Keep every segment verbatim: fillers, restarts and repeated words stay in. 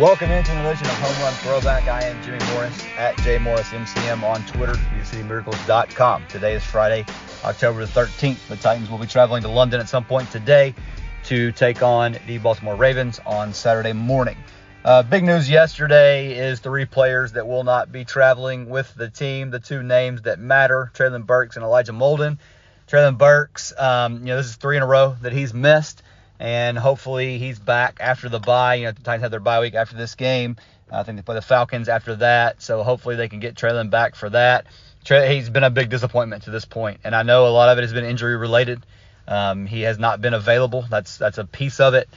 Welcome into an edition of Home Run Throwback. I am Jimmy Morris at j morris m c m on Twitter, U C Miracles dot com. Today is Friday, October the thirteenth. The Titans will be traveling to London at some point today to take on the Baltimore Ravens on Saturday morning. Uh, big news yesterday is three players that will not be traveling with the team. The two names that matter, Traylon Burks and Elijah Molden. Traylon Burks, um, you know, this is three in a row that he's missed. And hopefully he's back after the bye. You know, the Titans have their bye week after this game. I think they play the Falcons after that. So hopefully they can get Traylon back for that. Tra- he's been a big disappointment to this point. And I know a lot of it has been injury related. Um, he has not been available. That's that's a piece of it.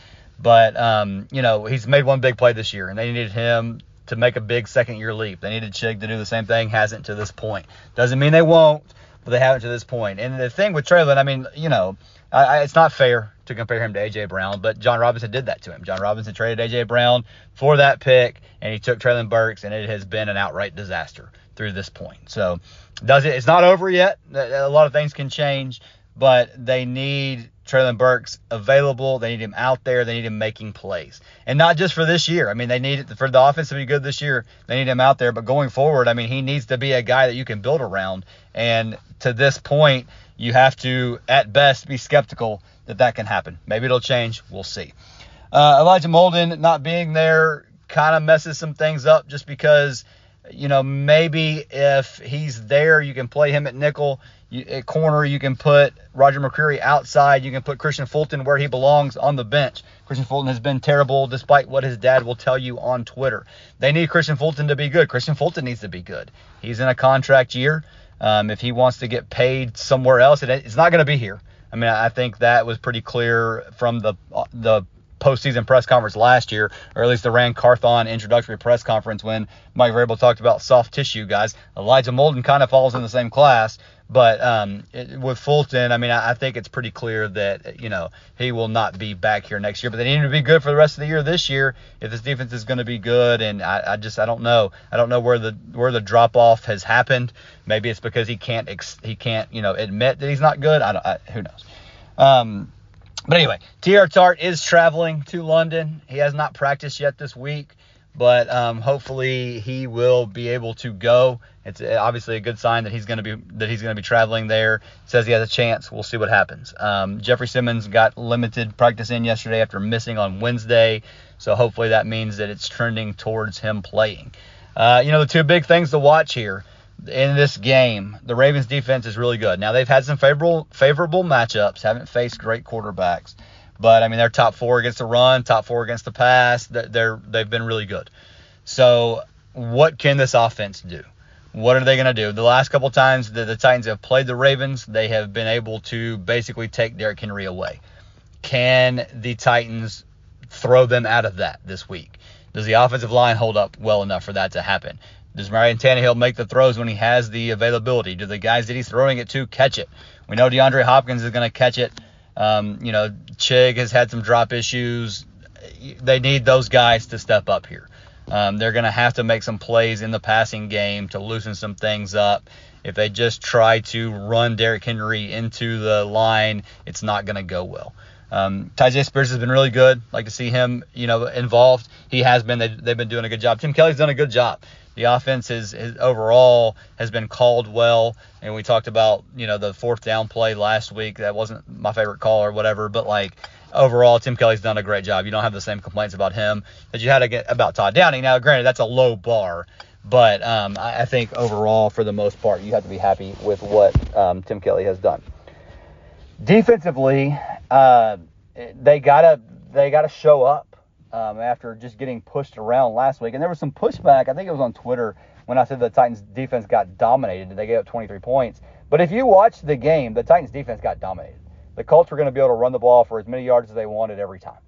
But, um, you know, he's made one big play this year, and they needed him to make a big second-year leap. They needed Chig to do the same thing, hasn't to this point. Doesn't mean they won't, but they haven't to this point. And the thing with Traylon, I mean, you know, I, I, it's not fair to compare him to A J Brown, but John Robinson did that to him. John Robinson traded A J Brown for that pick, and he took Traylon Burks, and it has been an outright disaster through this point. So does it? It's not over yet. A lot of things can change, but they need Traylon Burks available. They need him out there. They need him making plays. And not just for this year. I mean, they need it for the offense to be good this year. They need him out there. But going forward, I mean, he needs to be a guy that you can build around. And to this point, you have to, at best, be skeptical that that can happen. Maybe it'll change. We'll see. Uh, Elijah Molden not being there kind of messes some things up just because, you know, maybe if he's there, you can play him at nickel. You, at corner, you can put Roger McCreary outside. You can put Christian Fulton where he belongs, on the bench. Christian Fulton has been terrible, despite what his dad will tell you on Twitter. They need Christian Fulton to be good. Christian Fulton needs to be good. He's in a contract year. Um, if he wants to get paid somewhere else, it, it's not going to be here. I mean, I think that was pretty clear from the the postseason press conference last year, or at least the Rand Carthon introductory press conference when Mike Vrabel talked about soft tissue guys. Elijah Molden kind of falls in the same class, but um, it, with Fulton, I mean, I, I think it's pretty clear that, you know, he will not be back here next year, but they need him to be good for the rest of the year this year if this defense is going to be good, and I, I just, I don't know. I don't know where the where the drop-off has happened. Maybe it's because he can't, ex, he can't, you know, admit that he's not good. I don't, I, who knows? Um, But anyway, T R Tart is traveling to London. He has not practiced yet this week, but um, hopefully he will be able to go. It's obviously a good sign that he's going to be that he's going to be traveling there. Says he has a chance. We'll see what happens. Um, Jeffrey Simmons got limited practice in yesterday after missing on Wednesday, so hopefully that means that it's trending towards him playing. Uh, you know, the two big things to watch here in this game, the Ravens defense is really good. Now, they've had some favorable favorable matchups, haven't faced great quarterbacks. But, I mean, they're top four against the run, top four against the pass. They're, they've been really good. So, what can this offense do? What are they going to do? The last couple times that the Titans have played the Ravens, they have been able to basically take Derrick Henry away. Can the Titans throw them out of that this week? Does the offensive line hold up well enough for that to happen? Does Ryan Tannehill make the throws when he has the availability? Do the guys that he's throwing it to catch it? We know DeAndre Hopkins is going to catch it. Um, you know, Chig has had some drop issues. They need those guys to step up here. Um, they're going to have to make some plays in the passing game to loosen some things up. If they just try to run Derrick Henry into the line, it's not going to go well. Um, Tyjae Spears has been really good. Like to see him, you know, involved. He has been. They, they've been doing a good job. Tim Kelly's done a good job. The offense is, is overall has been called well, and we talked about, you know, the fourth down play last week. That wasn't my favorite call or whatever, but, like, overall, Tim Kelly's done a great job. You don't have the same complaints about him that you had about Todd Downing. Now, granted, that's a low bar, but um, I, I think overall, for the most part, you have to be happy with what um, Tim Kelly has done. Defensively, uh, they gotta they gotta show up. Um, after just getting pushed around last week. And there was some pushback. I think it was on Twitter when I said the Titans defense got dominated. They gave up twenty-three points. But if you watch the game, the Titans defense got dominated. The Colts were going to be able to run the ball for as many yards as they wanted every time.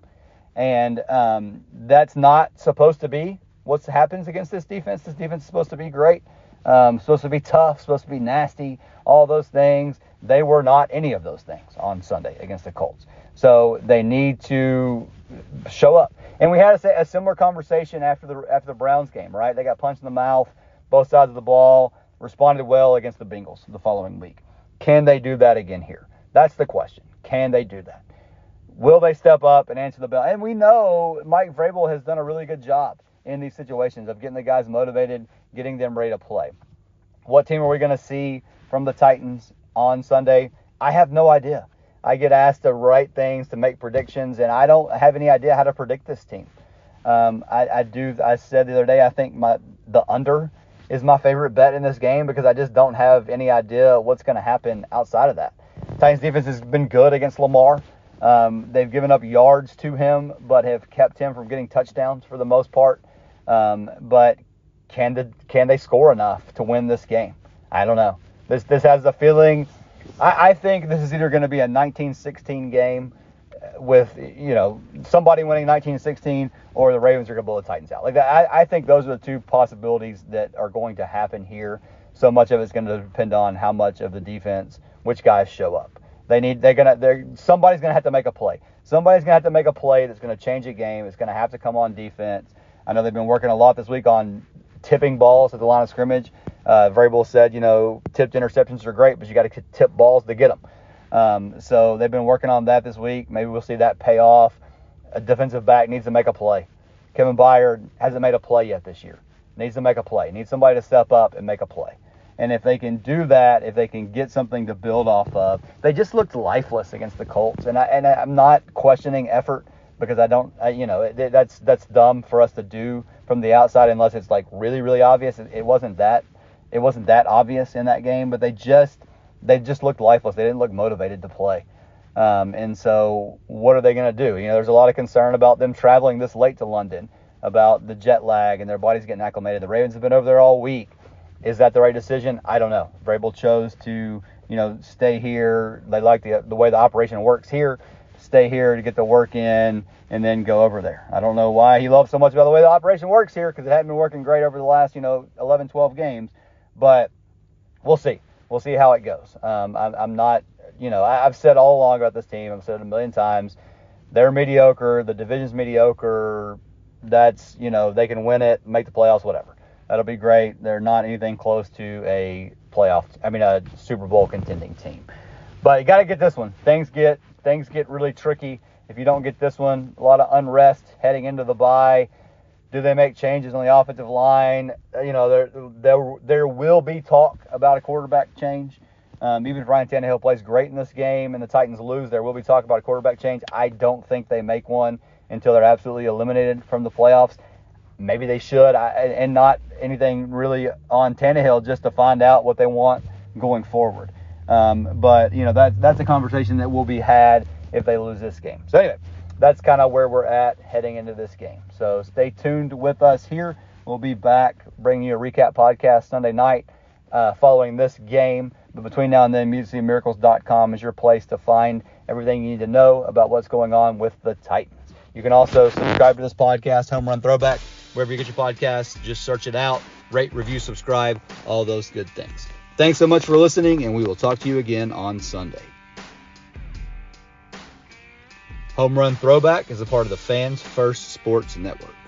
And um, that's not supposed to be what happens against this defense. This defense is supposed to be great, um, supposed to be tough, supposed to be nasty, all those things. They were not any of those things on Sunday against the Colts. So they need to show up. And we had a, a similar conversation after the after the Browns game, right? They got punched in the mouth, both sides of the ball, responded well against the Bengals the following week. Can they do that again here? That's the question. Can they do that? Will they step up and answer the bell? And we know Mike Vrabel has done a really good job in these situations of getting the guys motivated, getting them ready to play. What team are we going to see from the Titans on Sunday? I have no idea. I get asked to write things, to make predictions, and I don't have any idea how to predict this team. Um, I, I do. I said the other day, I think my the under is my favorite bet in this game because I just don't have any idea what's going to happen outside of that. Titans defense has been good against Lamar. Um, they've given up yards to him, but have kept him from getting touchdowns for the most part. Um, but can the, can they score enough to win this game? I don't know. This this has a feeling. I think this is either going to be a nineteen sixteen game with, you know, somebody winning nineteen sixteen, or the Ravens are going to blow the Titans out. Like that, I, I think those are the two possibilities that are going to happen here. So much of it's going to depend on how much of the defense, which guys show up. They need. They're gonna. They're somebody's going to have to make a play. Somebody's going to have to make a play that's going to change a game. It's going to have to come on defense. I know they've been working a lot this week on tipping balls at the line of scrimmage. Uh, Vrabel said, you know, tipped interceptions are great, but you got to tip balls to get them. Um, so they've been working on that this week. Maybe we'll see that pay off. A defensive back needs to make a play. Kevin Byard hasn't made a play yet this year. Needs to make a play. Needs somebody to step up and make a play. And if they can do that, if they can get something to build off of, they just looked lifeless against the Colts. And, I, and I'm not questioning effort because I don't, I, you know, it, that's that's dumb for us to do from the outside unless it's like really, really obvious. It, it wasn't that. It wasn't that obvious in that game, but they just they just looked lifeless. They didn't look motivated to play. Um, and so what are they going to do? You know, there's a lot of concern about them traveling this late to London, about the jet lag and their bodies getting acclimated. The Ravens have been over there all week. Is that the right decision? I don't know. Vrabel chose to, you know, stay here. They like the, the way the operation works here. Stay here to get the work in and then go over there. I don't know why he loves so much about the way the operation works here because it hadn't been working great over the last, you know, eleven, twelve games. But we'll see. We'll see how it goes. Um, I'm, I'm not, you know, I, I've said all along about this team. I've said it a million times. They're mediocre. The division's mediocre. That's, you know, they can win it, make the playoffs, whatever. That'll be great. They're not anything close to a playoff, I mean, a Super Bowl contending team. But you got to get this one. Things get things get really tricky. If you don't get this one, a lot of unrest heading into the bye. Do they make changes on the offensive line? You know, there there, there will be talk about a quarterback change. Um, even if Ryan Tannehill plays great in this game and the Titans lose, there will be talk about a quarterback change. I don't think they make one until they're absolutely eliminated from the playoffs. Maybe they should, I, and not anything really on Tannehill, just to find out what they want going forward. Um, but, you know, that, that's a conversation that will be had if they lose this game. So, anyway. That's kind of where we're at heading into this game. So stay tuned with us here. We'll be back bringing you a recap podcast Sunday night uh, following this game. But between now and then, U C Miracles dot com is your place to find everything you need to know about what's going on with the Titans. You can also subscribe to this podcast, Home Run Throwback. Wherever you get your podcasts, just search it out. Rate, review, subscribe, all those good things. Thanks so much for listening, and we will talk to you again on Sunday. Home Run Throwback is a part of the Fans First Sports Network.